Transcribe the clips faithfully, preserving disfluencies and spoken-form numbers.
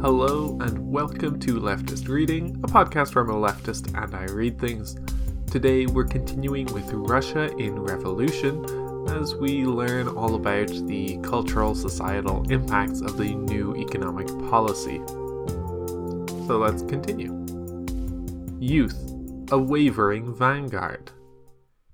Hello and welcome to Leftist Reading, a podcast where I'm a leftist and I read things. Today we're continuing with Russia in Revolution as we learn all about the cultural societal impacts of the new economic policy. So let's continue. Youth, a wavering vanguard.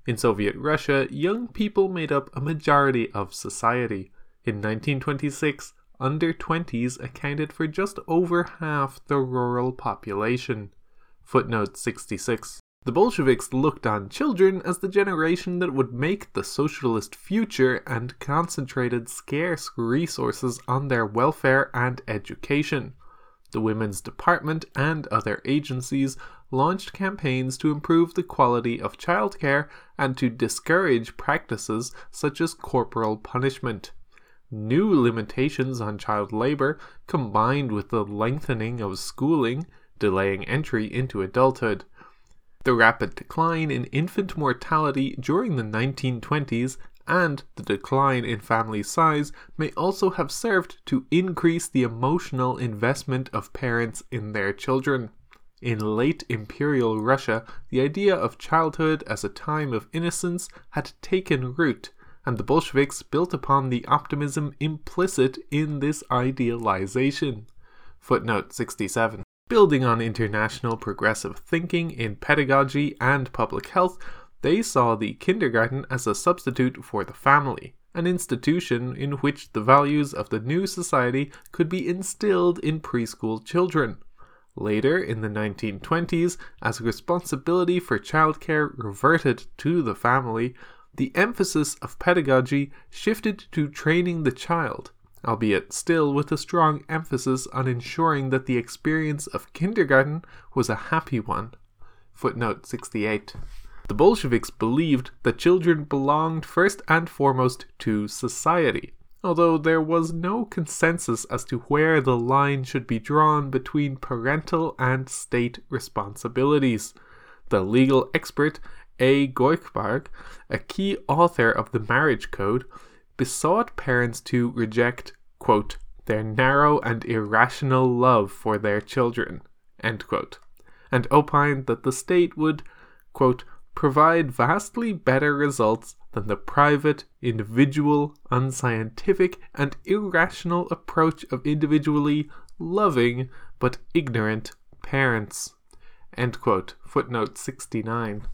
In Soviet Russia, young people made up a majority of society. In nineteen twenty-six, under twenties accounted for just over half the rural population. Footnote sixty-six. The Bolsheviks looked on children as the generation that would make the socialist future and concentrated scarce resources on their welfare and education. The Women's Department and other agencies launched campaigns to improve the quality of childcare and to discourage practices such as corporal punishment. New limitations on child labour, combined with the lengthening of schooling, delaying entry into adulthood. The rapid decline in infant mortality during the nineteen twenties and the decline in family size may also have served to increase the emotional investment of parents in their children. In late imperial Russia, the idea of childhood as a time of innocence had taken root, and the Bolsheviks built upon the optimism implicit in this idealization. Footnote sixty-seven. Building on international progressive thinking in pedagogy and public health, they saw the kindergarten as a substitute for the family, an institution in which the values of the new society could be instilled in preschool children. Later, in the nineteen twenties, as responsibility for childcare reverted to the family, the emphasis of pedagogy shifted to training the child, albeit still with a strong emphasis on ensuring that the experience of kindergarten was a happy one. Footnote sixty-eight. The Bolsheviks believed that children belonged first and foremost to society, although there was no consensus as to where the line should be drawn between parental and state responsibilities. The legal expert A. Goichbarg, a key author of the marriage code, besought parents to reject, quote, their narrow and irrational love for their children, end quote, and opined that the state would, quote, provide vastly better results than the private, individual, unscientific, and irrational approach of individually loving but ignorant parents, end quote. Footnote sixty-nine.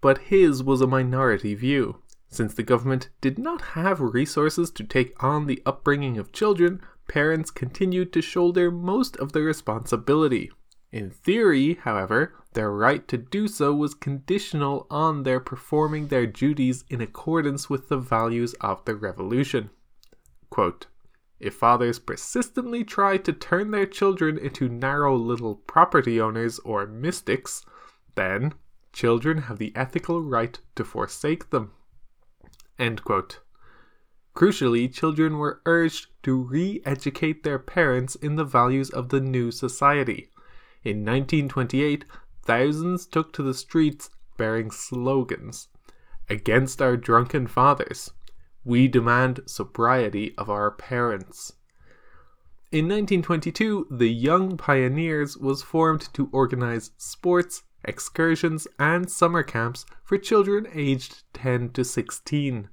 But his was a minority view. Since the government did not have resources to take on the upbringing of children, parents continued to shoulder most of the responsibility. In theory, however, their right to do so was conditional on their performing their duties in accordance with the values of the revolution. Quote, if fathers persistently try to turn their children into narrow little property owners or mystics, then children have the ethical right to forsake them. End quote. Crucially, children were urged to re-educate their parents in the values of the new society. In nineteen twenty-eight, thousands took to the streets bearing slogans. Against our drunken fathers. We demand sobriety of our parents. In nineteen twenty-two, the Young Pioneers was formed to organize sports, excursions, and summer camps for children aged ten to sixteen.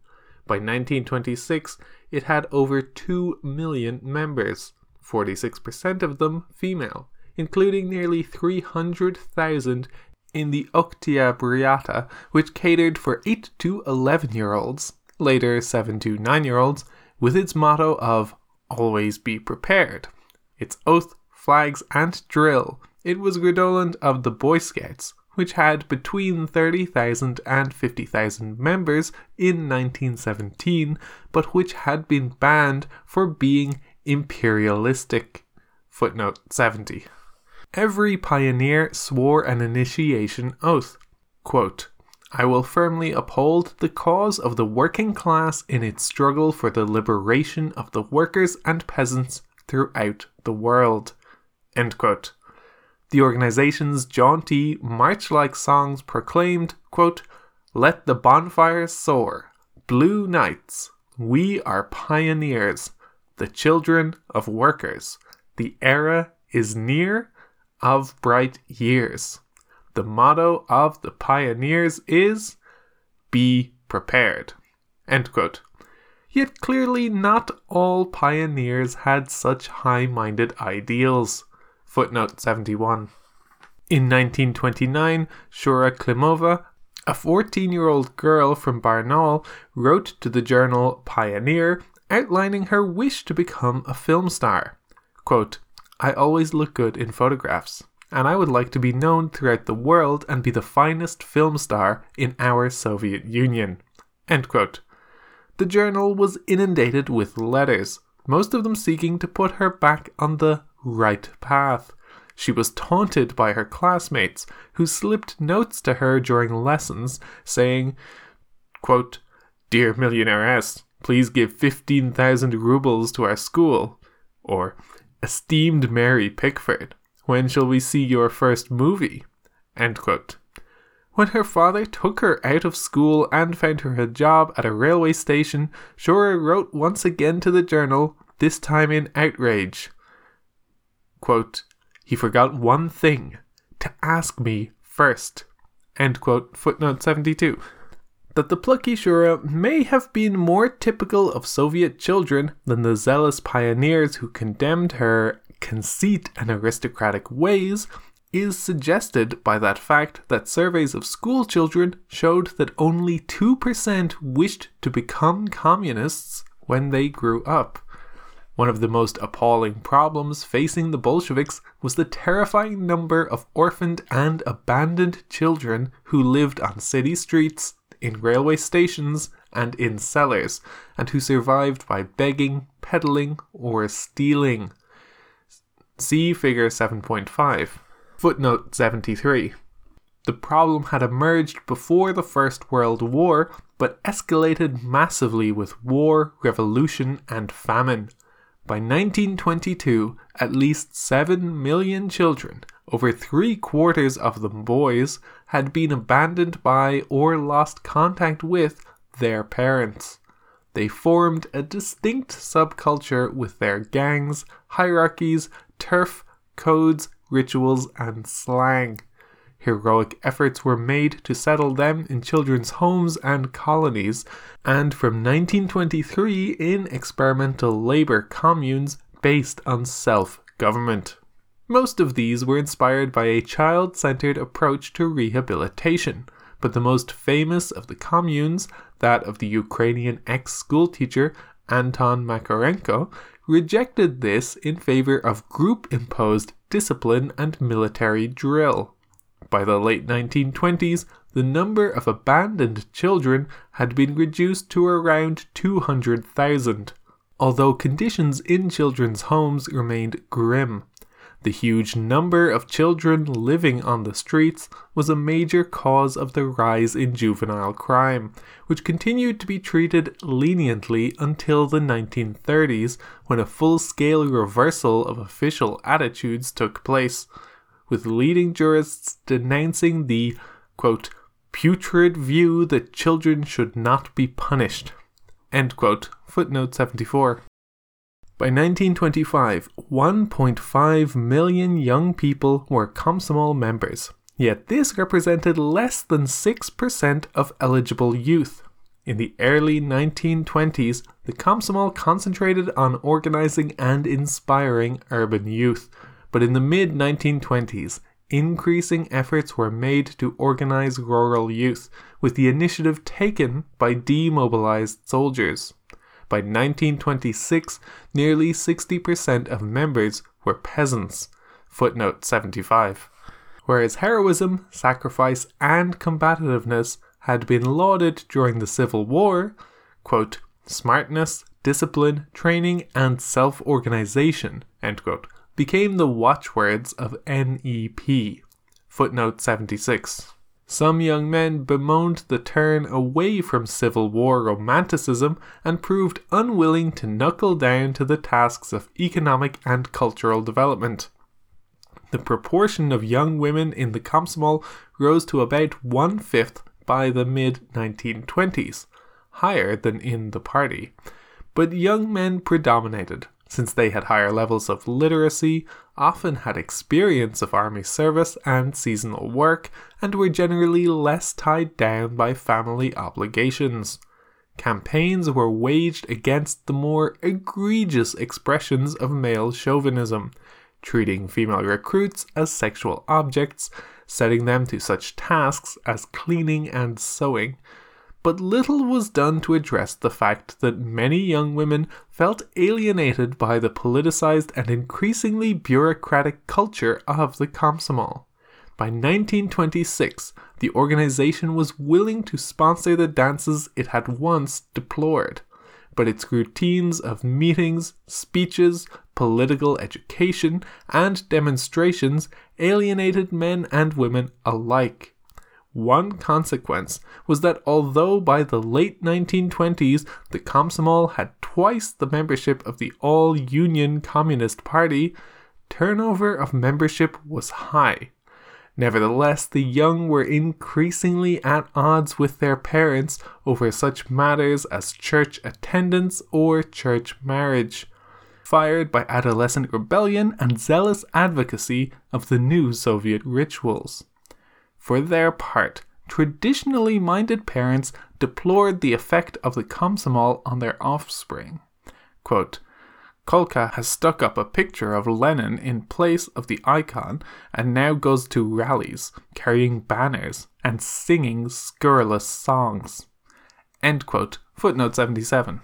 By nineteen twenty-six, it had over two million members, forty-six percent of them female, including nearly three hundred thousand in the Octia Briata, which catered for eight to eleven-year-olds, later seven to nine-year-olds, with its motto of always be prepared, its oath, flags, and drill. It was redolent of the Boy Scouts, which had between thirty thousand and fifty thousand members in nineteen seventeen, but which had been banned for being imperialistic. Footnote seventy. Every pioneer swore an initiation oath. Quote, I will firmly uphold the cause of the working class in its struggle for the liberation of the workers and peasants throughout the world. End quote. The organization's jaunty, march-like songs proclaimed, quote, let the bonfires soar, blue nights, we are pioneers, the children of workers, The era is near of bright years. The motto of the pioneers is, be prepared. End quote. Yet clearly not all pioneers had such high-minded ideals. Footnote seventy-one. In nineteen twenty-nine, Shura Klimova, a fourteen-year-old girl from Barnaul, wrote to the journal Pioneer outlining her wish to become a film star. Quote, I always look good in photographs, and I would like to be known throughout the world and be the finest film star in our Soviet Union. End quote. The journal was inundated with letters, most of them seeking to put her back on the right path. She was taunted by her classmates, who slipped notes to her during lessons saying, quote, Dear millionairess, please give fifteen thousand rubles to our school. Or, Esteemed Mary Pickford, when shall we see your first movie? End quote. When her father took her out of school and found her a job at a railway station, Shura wrote once again to the journal, this time in outrage. Quote, He forgot one thing, to ask me first. End quote, footnote seventy-two. That the plucky Shura may have been more typical of Soviet children than the zealous pioneers who condemned her conceit and aristocratic ways is suggested by that fact that surveys of school children showed that only two percent wished to become communists when they grew up. One of the most appalling problems facing the Bolsheviks was the terrifying number of orphaned and abandoned children who lived on city streets, in railway stations, and in cellars, and who survived by begging, peddling, or stealing. See figure seven point five. Footnote seventy-three. The problem had emerged before the First World War, but escalated massively with war, revolution, and famine. By nineteen twenty-two, at least seven million children, over three quarters of them boys, had been abandoned by or lost contact with their parents. They formed a distinct subculture with their gangs, hierarchies, turf, codes, rituals, and slang. Heroic efforts were made to settle them in children's homes and colonies, and from nineteen twenty-three in experimental labour communes based on self-government. Most of these were inspired by a child-centred approach to rehabilitation, but the most famous of the communes, that of the Ukrainian ex-schoolteacher Anton Makarenko, rejected this in favour of group-imposed discipline and military drill. By the late nineteen twenties, the number of abandoned children had been reduced to around two hundred thousand, although conditions in children's homes remained grim. The huge number of children living on the streets was a major cause of the rise in juvenile crime, which continued to be treated leniently until the nineteen thirties, when a full-scale reversal of official attitudes took place, with leading jurists denouncing the, quote, putrid view that children should not be punished, end quote, footnote seventy-four. By nineteen twenty-five, one point five million young people were Komsomol members, yet this represented less than six percent of eligible youth. In the early nineteen twenties, the Komsomol concentrated on organising and inspiring urban youth, but in the mid nineteen twenties, increasing efforts were made to organise rural youth, with the initiative taken by demobilised soldiers. By nineteen twenty-six, nearly sixty percent of members were peasants. Footnote seventy-five. Whereas heroism, sacrifice, and combativeness had been lauded during the Civil War, quote, smartness, discipline, training, and self-organisation, end quote, became the watchwords of N E P. Footnote seventy-six. Some young men bemoaned the turn away from Civil War romanticism and proved unwilling to knuckle down to the tasks of economic and cultural development. The proportion of young women in the Komsomol rose to about one-fifth by the mid nineteen twenties, higher than in the party. But young men predominated, since they had higher levels of literacy, often had experience of army service and seasonal work, and were generally less tied down by family obligations. Campaigns were waged against the more egregious expressions of male chauvinism, treating female recruits as sexual objects, setting them to such tasks as cleaning and sewing. But little was done to address the fact that many young women felt alienated by the politicized and increasingly bureaucratic culture of the Komsomol. By nineteen twenty-six, the organization was willing to sponsor the dances it had once deplored, but its routines of meetings, speeches, political education, and demonstrations alienated men and women alike. One consequence was that although by the late nineteen twenties the Komsomol had twice the membership of the All-Union Communist Party, turnover of membership was high. Nevertheless, the young were increasingly at odds with their parents over such matters as church attendance or church marriage, fired by adolescent rebellion and zealous advocacy of the new Soviet rituals. For their part, traditionally minded parents deplored the effect of the Komsomol on their offspring. Quote, Kolka has stuck up a picture of Lenin in place of the icon and now goes to rallies, carrying banners and singing scurrilous songs. End quote. Footnote seventy-seven.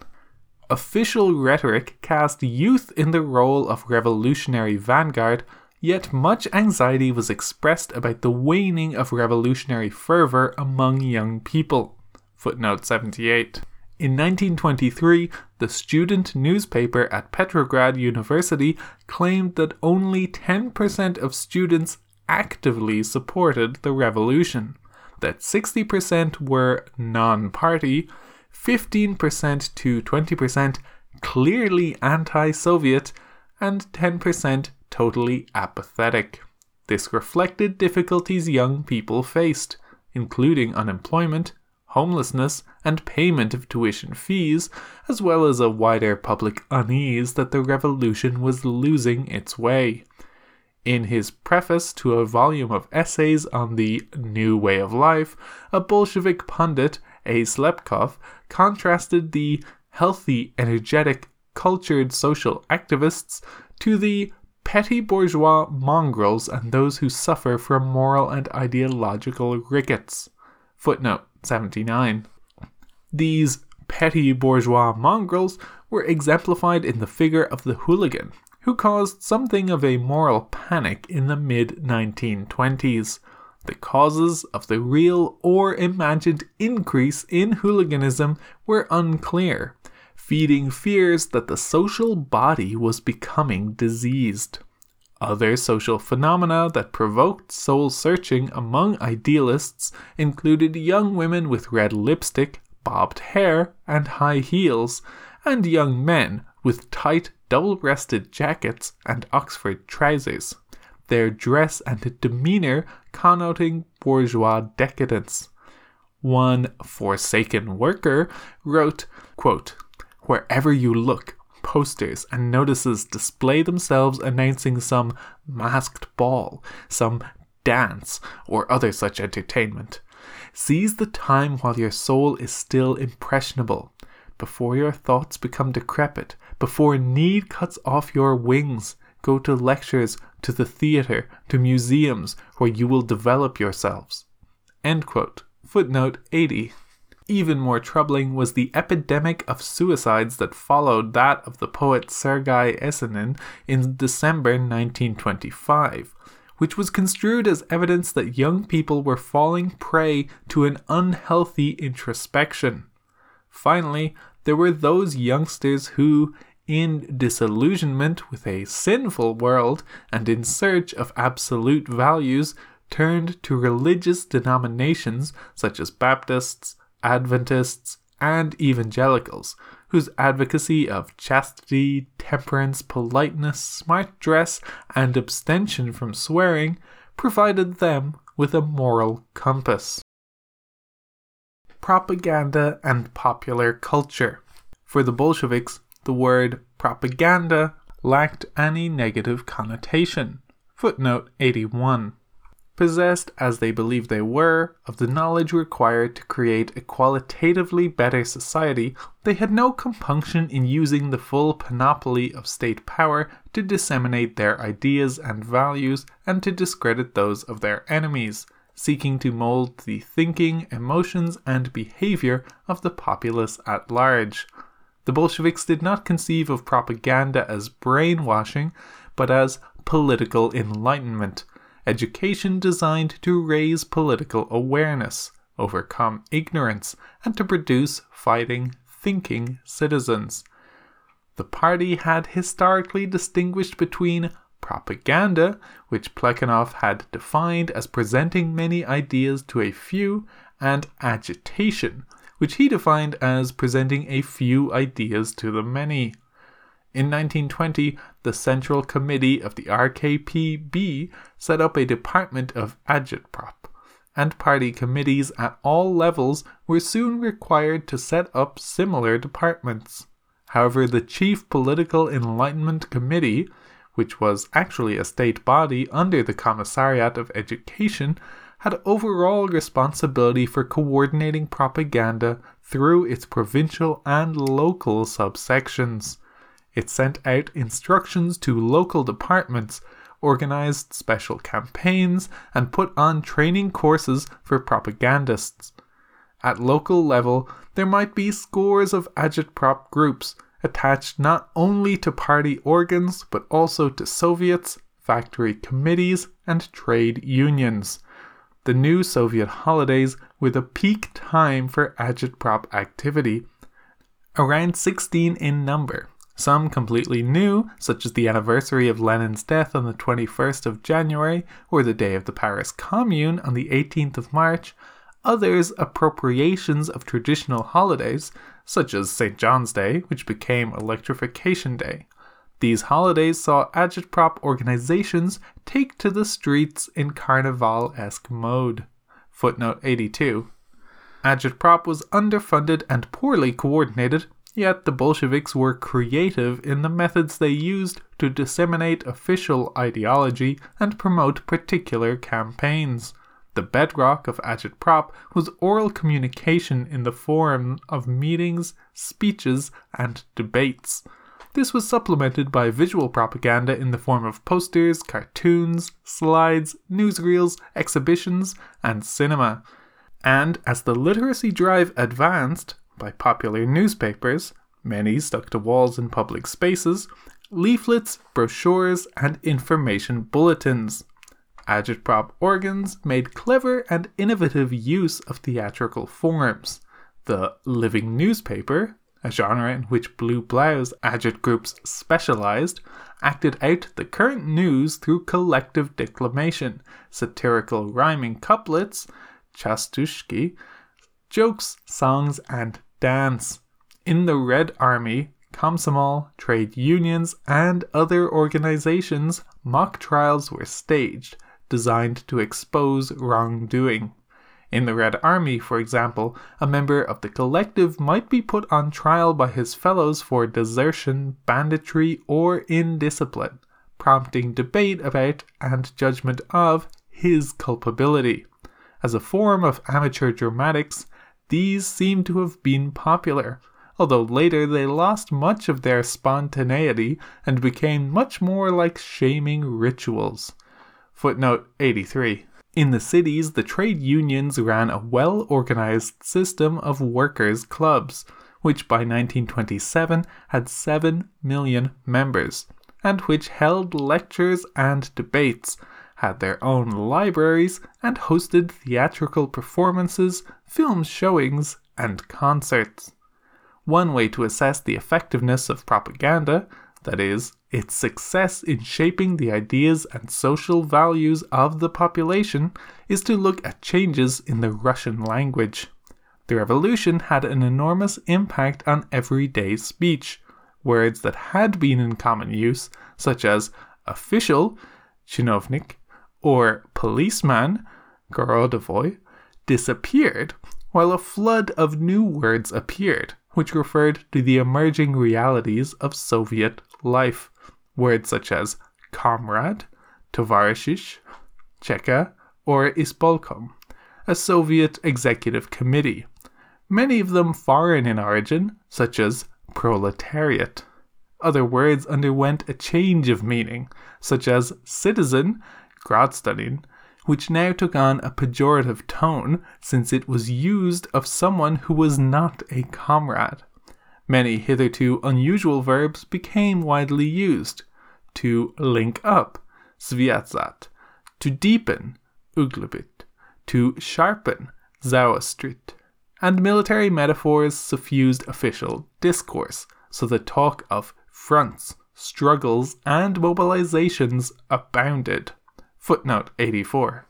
Official rhetoric cast youth in the role of revolutionary vanguard, yet much anxiety was expressed about the waning of revolutionary fervour among young people. Footnote seventy-eight. In nineteen twenty-three, the student newspaper at Petrograd University claimed that only ten percent of students actively supported the revolution, that sixty percent were non-party, fifteen percent to twenty percent clearly anti-Soviet, and ten percent totally apathetic. This reflected difficulties young people faced, including unemployment, homelessness, and payment of tuition fees, as well as a wider public unease that the revolution was losing its way. In his preface to a volume of essays on the New Way of Life, a Bolshevik pundit, A. Slepkov, contrasted the healthy, energetic, cultured social activists to the petty bourgeois mongrels and those who suffer from moral and ideological rickets. Footnote seventy-nine. These petty bourgeois mongrels were exemplified in the figure of the hooligan, who caused something of a moral panic in the mid nineteen twenties. The causes of the real or imagined increase in hooliganism were unclear, feeding fears that the social body was becoming diseased. Other social phenomena that provoked soul-searching among idealists included young women with red lipstick, bobbed hair, and high heels, and young men with tight, double-breasted jackets and Oxford trousers, their dress and demeanour connoting bourgeois decadence. One forsaken worker wrote, quote, wherever you look, posters and notices display themselves announcing some masked ball, some dance, or other such entertainment. Seize the time while your soul is still impressionable, before your thoughts become decrepit, before need cuts off your wings. Go to lectures, to the theatre, to museums, where you will develop yourselves. End quote. Footnote eighty. Even more troubling was the epidemic of suicides that followed that of the poet Sergei Esenin in December nineteen twenty-five, which was construed as evidence that young people were falling prey to an unhealthy introspection. Finally, there were those youngsters who, in disillusionment with a sinful world and in search of absolute values, turned to religious denominations such as Baptists, Adventists, and evangelicals, whose advocacy of chastity, temperance, politeness, smart dress, and abstention from swearing provided them with a moral compass. Propaganda and popular culture. For the Bolsheviks, the word propaganda lacked any negative connotation. Footnote eighty-one. Possessed, as they believed they were, of the knowledge required to create a qualitatively better society, they had no compunction in using the full panoply of state power to disseminate their ideas and values and to discredit those of their enemies, seeking to mold the thinking, emotions, and behavior of the populace at large. The Bolsheviks did not conceive of propaganda as brainwashing, but as political enlightenment, education designed to raise political awareness, overcome ignorance, and to produce fighting, thinking citizens. The party had historically distinguished between propaganda, which Plekhanov had defined as presenting many ideas to a few, and agitation, which he defined as presenting a few ideas to the many. In nineteen twenty, the Central Committee of the R K P B set up a department of agitprop, and party committees at all levels were soon required to set up similar departments. However, the Chief Political Enlightenment Committee, which was actually a state body under the Commissariat of Education, had overall responsibility for coordinating propaganda through its provincial and local subsections. It sent out instructions to local departments, organized special campaigns, and put on training courses for propagandists. At local level, there might be scores of agitprop groups, attached not only to party organs, but also to Soviets, factory committees, and trade unions. The new Soviet holidays were the peak time for agitprop activity, around sixteen in number. Some completely new, such as the anniversary of Lenin's death on the twenty-first of January, or the day of the Paris Commune on the eighteenth of March, others appropriations of traditional holidays, such as Saint John's Day, which became Electrification Day. These holidays saw agitprop organizations take to the streets in carnival-esque mode. Footnote eighty-two. Agitprop was underfunded and poorly coordinated, yet the Bolsheviks were creative in the methods they used to disseminate official ideology and promote particular campaigns. The bedrock of agitprop was oral communication in the form of meetings, speeches, and debates. This was supplemented by visual propaganda in the form of posters, cartoons, slides, newsreels, exhibitions, and cinema. And as the literacy drive advanced, by popular newspapers, many stuck to walls in public spaces, leaflets, brochures, and information bulletins. Agitprop organs made clever and innovative use of theatrical forms. The living newspaper, a genre in which blue blouse agit groups specialized, acted out the current news through collective declamation, satirical rhyming couplets, chastushki, jokes, songs, and dance. In the Red Army, Komsomol, trade unions, and other organizations, mock trials were staged, designed to expose wrongdoing. In the Red Army, for example, a member of the collective might be put on trial by his fellows for desertion, banditry, or indiscipline, prompting debate about and judgment of his culpability. As a form of amateur dramatics, these seem to have been popular, although later they lost much of their spontaneity and became much more like shaming rituals. Footnote eighty-three. In the cities, the trade unions ran a well-organized system of workers' clubs, which by nineteen twenty-seven had seven million members, and which held lectures and debates, had their own libraries, and hosted theatrical performances, film showings, and concerts. One way to assess the effectiveness of propaganda, that is, its success in shaping the ideas and social values of the population, is to look at changes in the Russian language. The revolution had an enormous impact on everyday speech. Words that had been in common use, such as official, chinovnik, or policeman, Gorodovoy, disappeared, while a flood of new words appeared, which referred to the emerging realities of Soviet life. Words such as comrade, tovarishish, Cheka, or ispolkom, a Soviet executive committee, many of them foreign in origin, such as proletariat. Other words underwent a change of meaning, such as citizen, gradstanin, which now took on a pejorative tone since it was used of someone who was not a comrade. Many hitherto unusual verbs became widely used. To link up, sviazat, to deepen, uglubit, to sharpen, zaostrit, and military metaphors suffused official discourse, so the talk of fronts, struggles, and mobilizations abounded. Footnote eighty-four.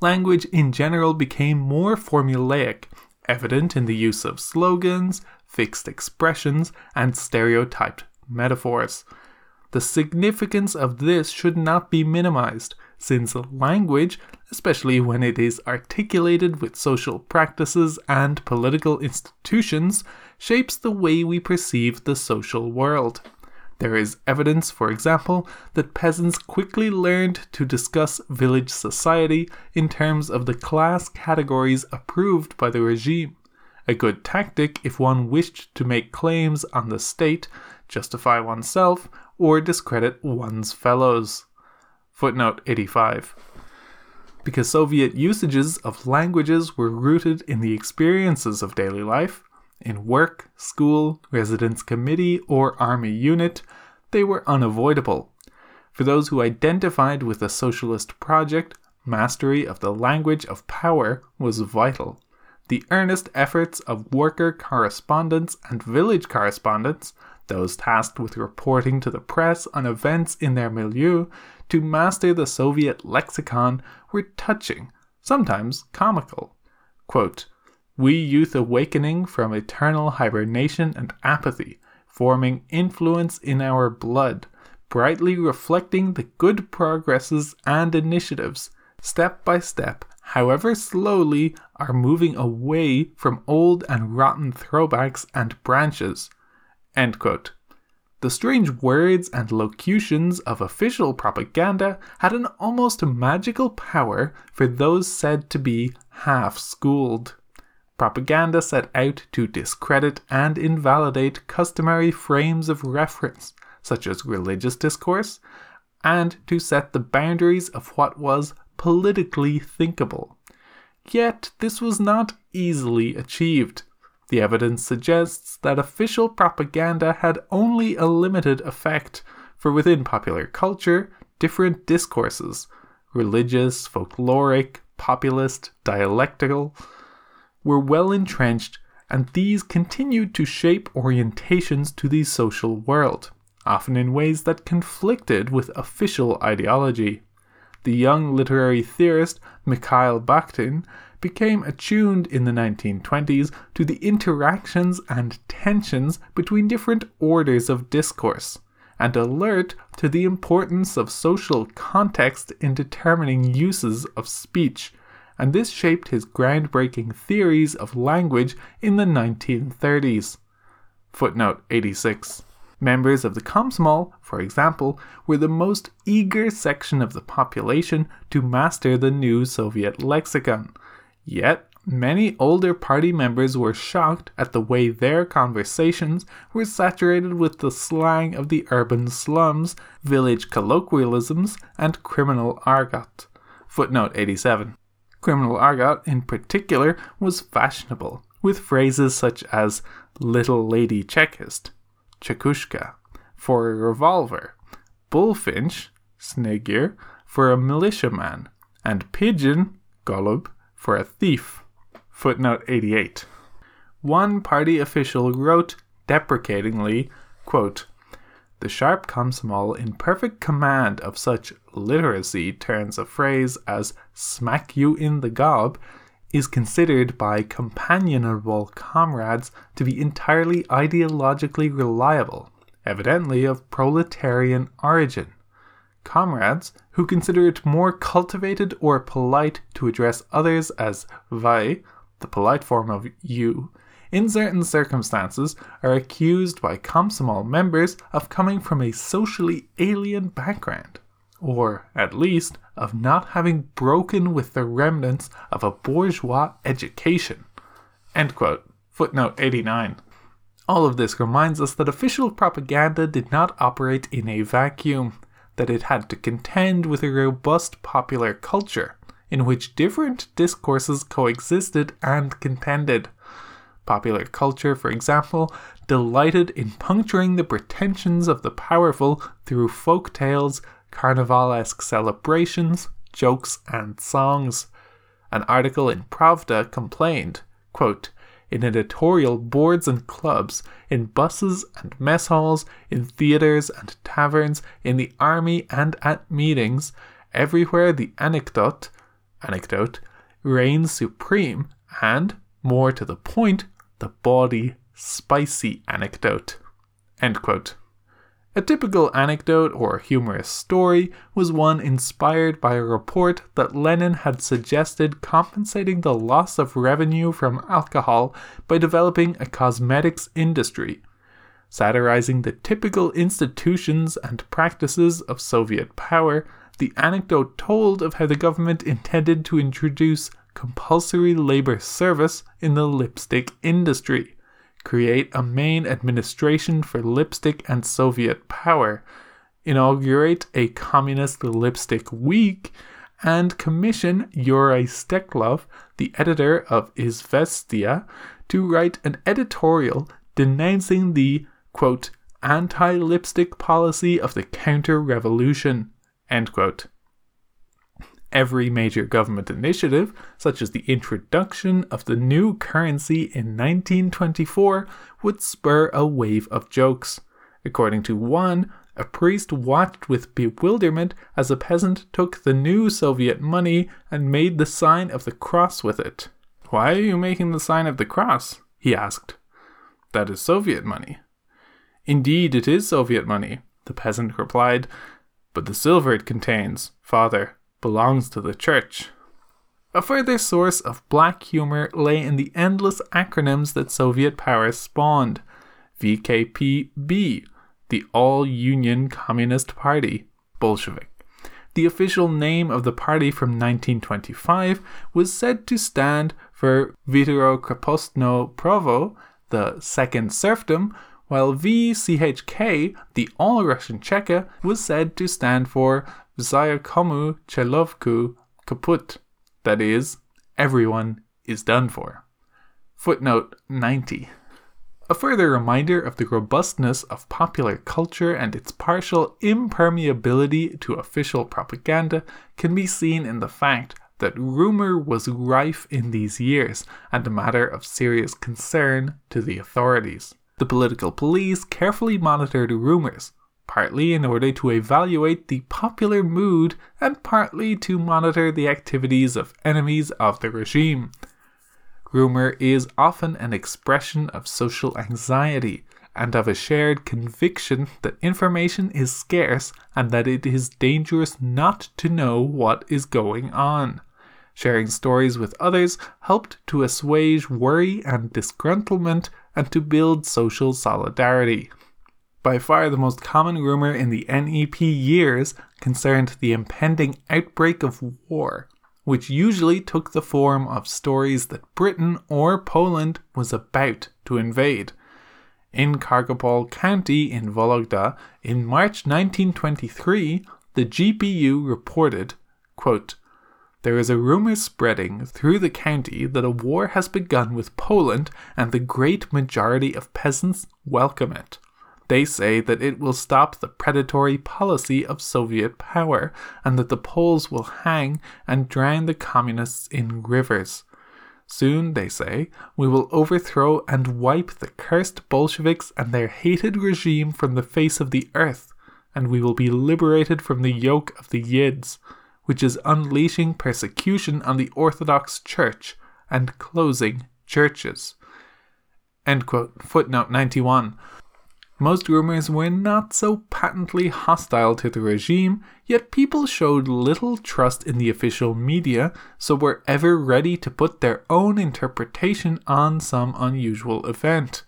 Language in general became more formulaic, evident in the use of slogans, fixed expressions, and stereotyped metaphors. The significance of this should not be minimized, since language, especially when it is articulated with social practices and political institutions, shapes the way we perceive the social world. There is evidence, for example, that peasants quickly learned to discuss village society in terms of the class categories approved by the regime, a good tactic if one wished to make claims on the state, justify oneself, or discredit one's fellows. Footnote eighty-five. Because Soviet usages of languages were rooted in the experiences of daily life, in work, school, residence committee, or army unit, they were unavoidable. For those who identified with the socialist project, mastery of the language of power was vital. The earnest efforts of worker correspondents and village correspondents, those tasked with reporting to the press on events in their milieu, to master the Soviet lexicon were touching, sometimes comical. Quote, "We youth awakening from eternal hibernation and apathy, forming influence in our blood, brightly reflecting the good progresses and initiatives, step by step, however slowly, are moving away from old and rotten throwbacks and branches." End quote. The strange words and locutions of official propaganda had an almost magical power for those said to be half-schooled. Propaganda set out to discredit and invalidate customary frames of reference, such as religious discourse, and to set the boundaries of what was politically thinkable. Yet this was not easily achieved. The evidence suggests that official propaganda had only a limited effect, for within popular culture, different discourses, religious, folkloric, populist, dialectical, were well entrenched, and these continued to shape orientations to the social world, often in ways that conflicted with official ideology. The young literary theorist Mikhail Bakhtin became attuned in the nineteen twenties to the interactions and tensions between different orders of discourse, and alert to the importance of social context in determining uses of speech, and this shaped his groundbreaking theories of language in the nineteen thirties. Footnote eighty-six. Members of the Komsomol, for example, were the most eager section of the population to master the new Soviet lexicon. Yet, many older party members were shocked at the way their conversations were saturated with the slang of the urban slums, village colloquialisms, and criminal argot. Footnote eighty-seven. Criminal argot, in particular, was fashionable, with phrases such as little lady Czechist, chekushka, for a revolver, bullfinch, snegir, for a militiaman, and pigeon, golub, for a thief. Footnote eighty-eight. One party official wrote deprecatingly, quote, "The sharp Komsomol in perfect command of such literacy turns a phrase as smack you in the gob is considered by companionable comrades to be entirely ideologically reliable, evidently of proletarian origin. Comrades who consider it more cultivated or polite to address others as vai, the polite form of you, in certain circumstances, are accused by Komsomol members of coming from a socially alien background, or at least of not having broken with the remnants of a bourgeois education. End quote. Footnote eighty-nine. All of this reminds us that official propaganda did not operate in a vacuum, that it had to contend with a robust popular culture, in which different discourses coexisted and contended. Popular culture, for example, delighted in puncturing the pretensions of the powerful through folk tales, carnivalesque celebrations, jokes, and songs. An article in Pravda complained, quote, in editorial boards and clubs, in buses and mess halls, in theatres and taverns, in the army and at meetings, everywhere the anecdote, anecdote reigns supreme and, more to the point, the bawdy, spicy anecdote. End quote. A typical anecdote or humorous story was one inspired by a report that Lenin had suggested compensating the loss of revenue from alcohol by developing a cosmetics industry, satirizing the typical institutions and practices of Soviet power. The anecdote told of how the government intended to introduce compulsory labor service in the lipstick industry, create a main administration for lipstick and Soviet power, inaugurate a communist lipstick week, and commission Yuri Steklov, the editor of Izvestia, to write an editorial denouncing the, quote, anti-lipstick policy of the counter-revolution, end quote. Every major government initiative, such as the introduction of the new currency in nineteen twenty-four, would spur a wave of jokes. According to one, a priest watched with bewilderment as a peasant took the new Soviet money and made the sign of the cross with it. "Why are you making the sign of the cross?" he asked. "That is Soviet money." "Indeed, it is Soviet money," the peasant replied, "but the silver it contains, father, belongs to the church." A further source of black humor lay in the endless acronyms that Soviet power spawned. V K P B, the All-Union Communist Party, Bolshevik. The official name of the party from nineteen twenty-five was said to stand for Veterokreposno Provo, the Second Serfdom, while V C H K, the All-Russian Cheka, was said to stand for Vzayakomu Chelovku Kaput, that is, everyone is done for. Footnote ninety. A further reminder of the robustness of popular culture and its partial impermeability to official propaganda can be seen in the fact that rumor was rife in these years and a matter of serious concern to the authorities. The political police carefully monitored rumors, partly in order to evaluate the popular mood and partly to monitor the activities of enemies of the regime. Rumor is often an expression of social anxiety and of a shared conviction that information is scarce and that it is dangerous not to know what is going on. Sharing stories with others helped to assuage worry and disgruntlement and to build social solidarity. By far the most common rumor in the N E P years concerned the impending outbreak of war, which usually took the form of stories that Britain or Poland was about to invade. In Kargopol County in Vologda, in March nineteen twenty-three, the G P U reported, quote, "There is a rumor spreading through the county that a war has begun with Poland, and the great majority of peasants welcome it. They say that it will stop the predatory policy of Soviet power, and that the Poles will hang and drown the communists in rivers. Soon, they say, we will overthrow and wipe the cursed Bolsheviks and their hated regime from the face of the earth, and we will be liberated from the yoke of the Yids, which is unleashing persecution on the Orthodox Church and closing churches." End quote. Footnote ninety-one. Most rumors were not so patently hostile to the regime, yet people showed little trust in the official media, so were ever ready to put their own interpretation on some unusual event.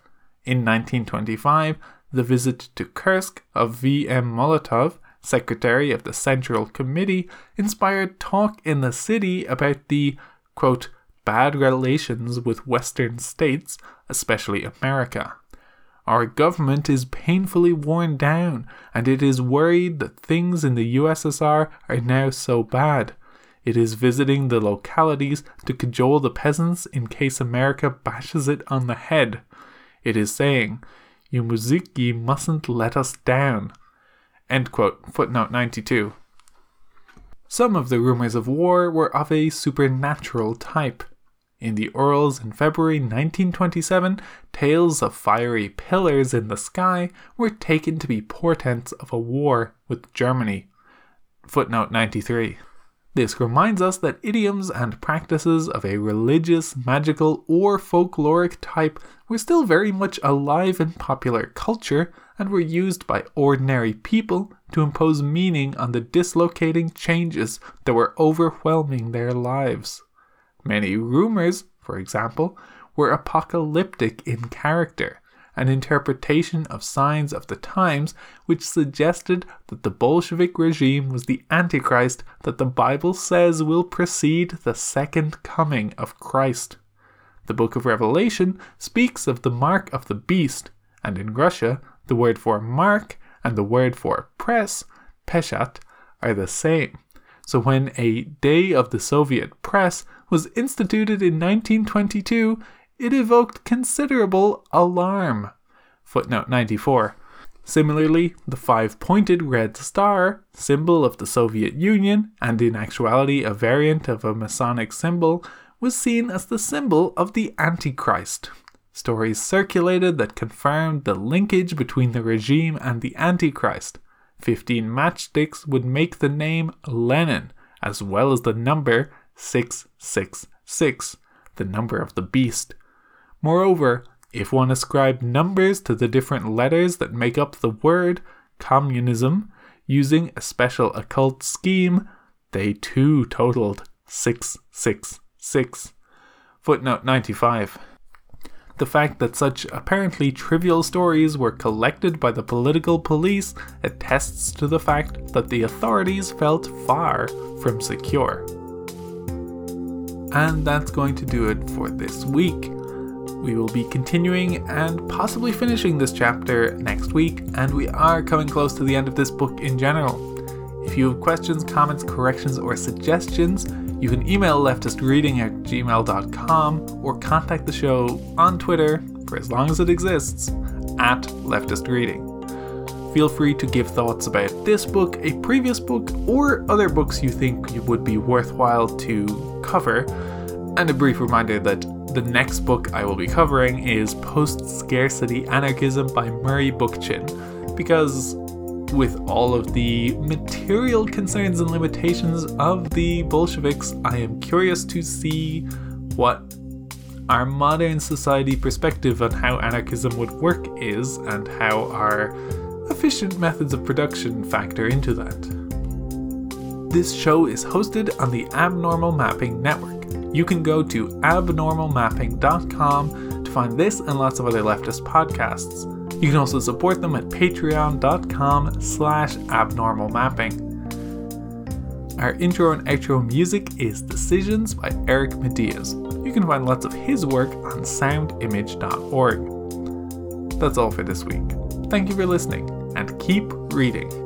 In nineteen twenty-five, the visit to Kursk of V. M. Molotov, secretary of the Central Committee, inspired talk in the city about the, quote, bad relations with Western states, especially America. Our government is painfully worn down, and it is worried that things in the U S S R are now so bad. It is visiting the localities to cajole the peasants in case America bashes it on the head. It is saying, "You muziki mustn't let us down." End quote. Footnote ninety-two. Some of the rumors of war were of a supernatural type. In the Urals in February nineteen twenty-seven, tales of fiery pillars in the sky were taken to be portents of a war with Germany. Footnote ninety-three. This reminds us that idioms and practices of a religious, magical, or folkloric type were still very much alive in popular culture and were used by ordinary people to impose meaning on the dislocating changes that were overwhelming their lives. Many rumors, for example, were apocalyptic in character, an interpretation of signs of the times which suggested that the Bolshevik regime was the Antichrist that the Bible says will precede the second coming of Christ. The Book of Revelation speaks of the mark of the beast, and in Russia, the word for mark and the word for press, peshat, are the same. So when a Day of the Soviet Press was instituted in nineteen twenty-two, it evoked considerable alarm. Footnote ninety-four. Similarly, the five-pointed red star, symbol of the Soviet Union, and in actuality a variant of a Masonic symbol, was seen as the symbol of the Antichrist. Stories circulated that confirmed the linkage between the regime and the Antichrist. Fifteen matchsticks would make the name Lenin, as well as the number six six six, the number of the beast. Moreover, if one ascribed numbers to the different letters that make up the word communism, using a special occult scheme, they too totaled six six six. Footnote ninety-five. The fact that such apparently trivial stories were collected by the political police attests to the fact that the authorities felt far from secure. And that's going to do it for this week. We will be continuing and possibly finishing this chapter next week, and we are coming close to the end of this book in general. If you have questions, comments, corrections, or suggestions, you can email leftist reading at gmail dot com or contact the show on Twitter, for as long as it exists, at leftist reading. Feel free to give thoughts about this book, a previous book, or other books you think would be worthwhile to cover. And a brief reminder that the next book I will be covering is Post-Scarcity Anarchism by Murray Bookchin, because with all of the material concerns and limitations of the Bolsheviks, I am curious to see what our modern society perspective on how anarchism would work is, and how our efficient methods of production factor into that. This show is hosted on the Abnormal Mapping Network. You can go to abnormal mapping dot com to find this and lots of other leftist podcasts. You can also support them at patreon.com slash abnormalmapping. Our intro and outro music is Decisions by Eric Medias. You can find lots of his work on sound image dot org. That's all for this week. Thank you for listening, and keep reading.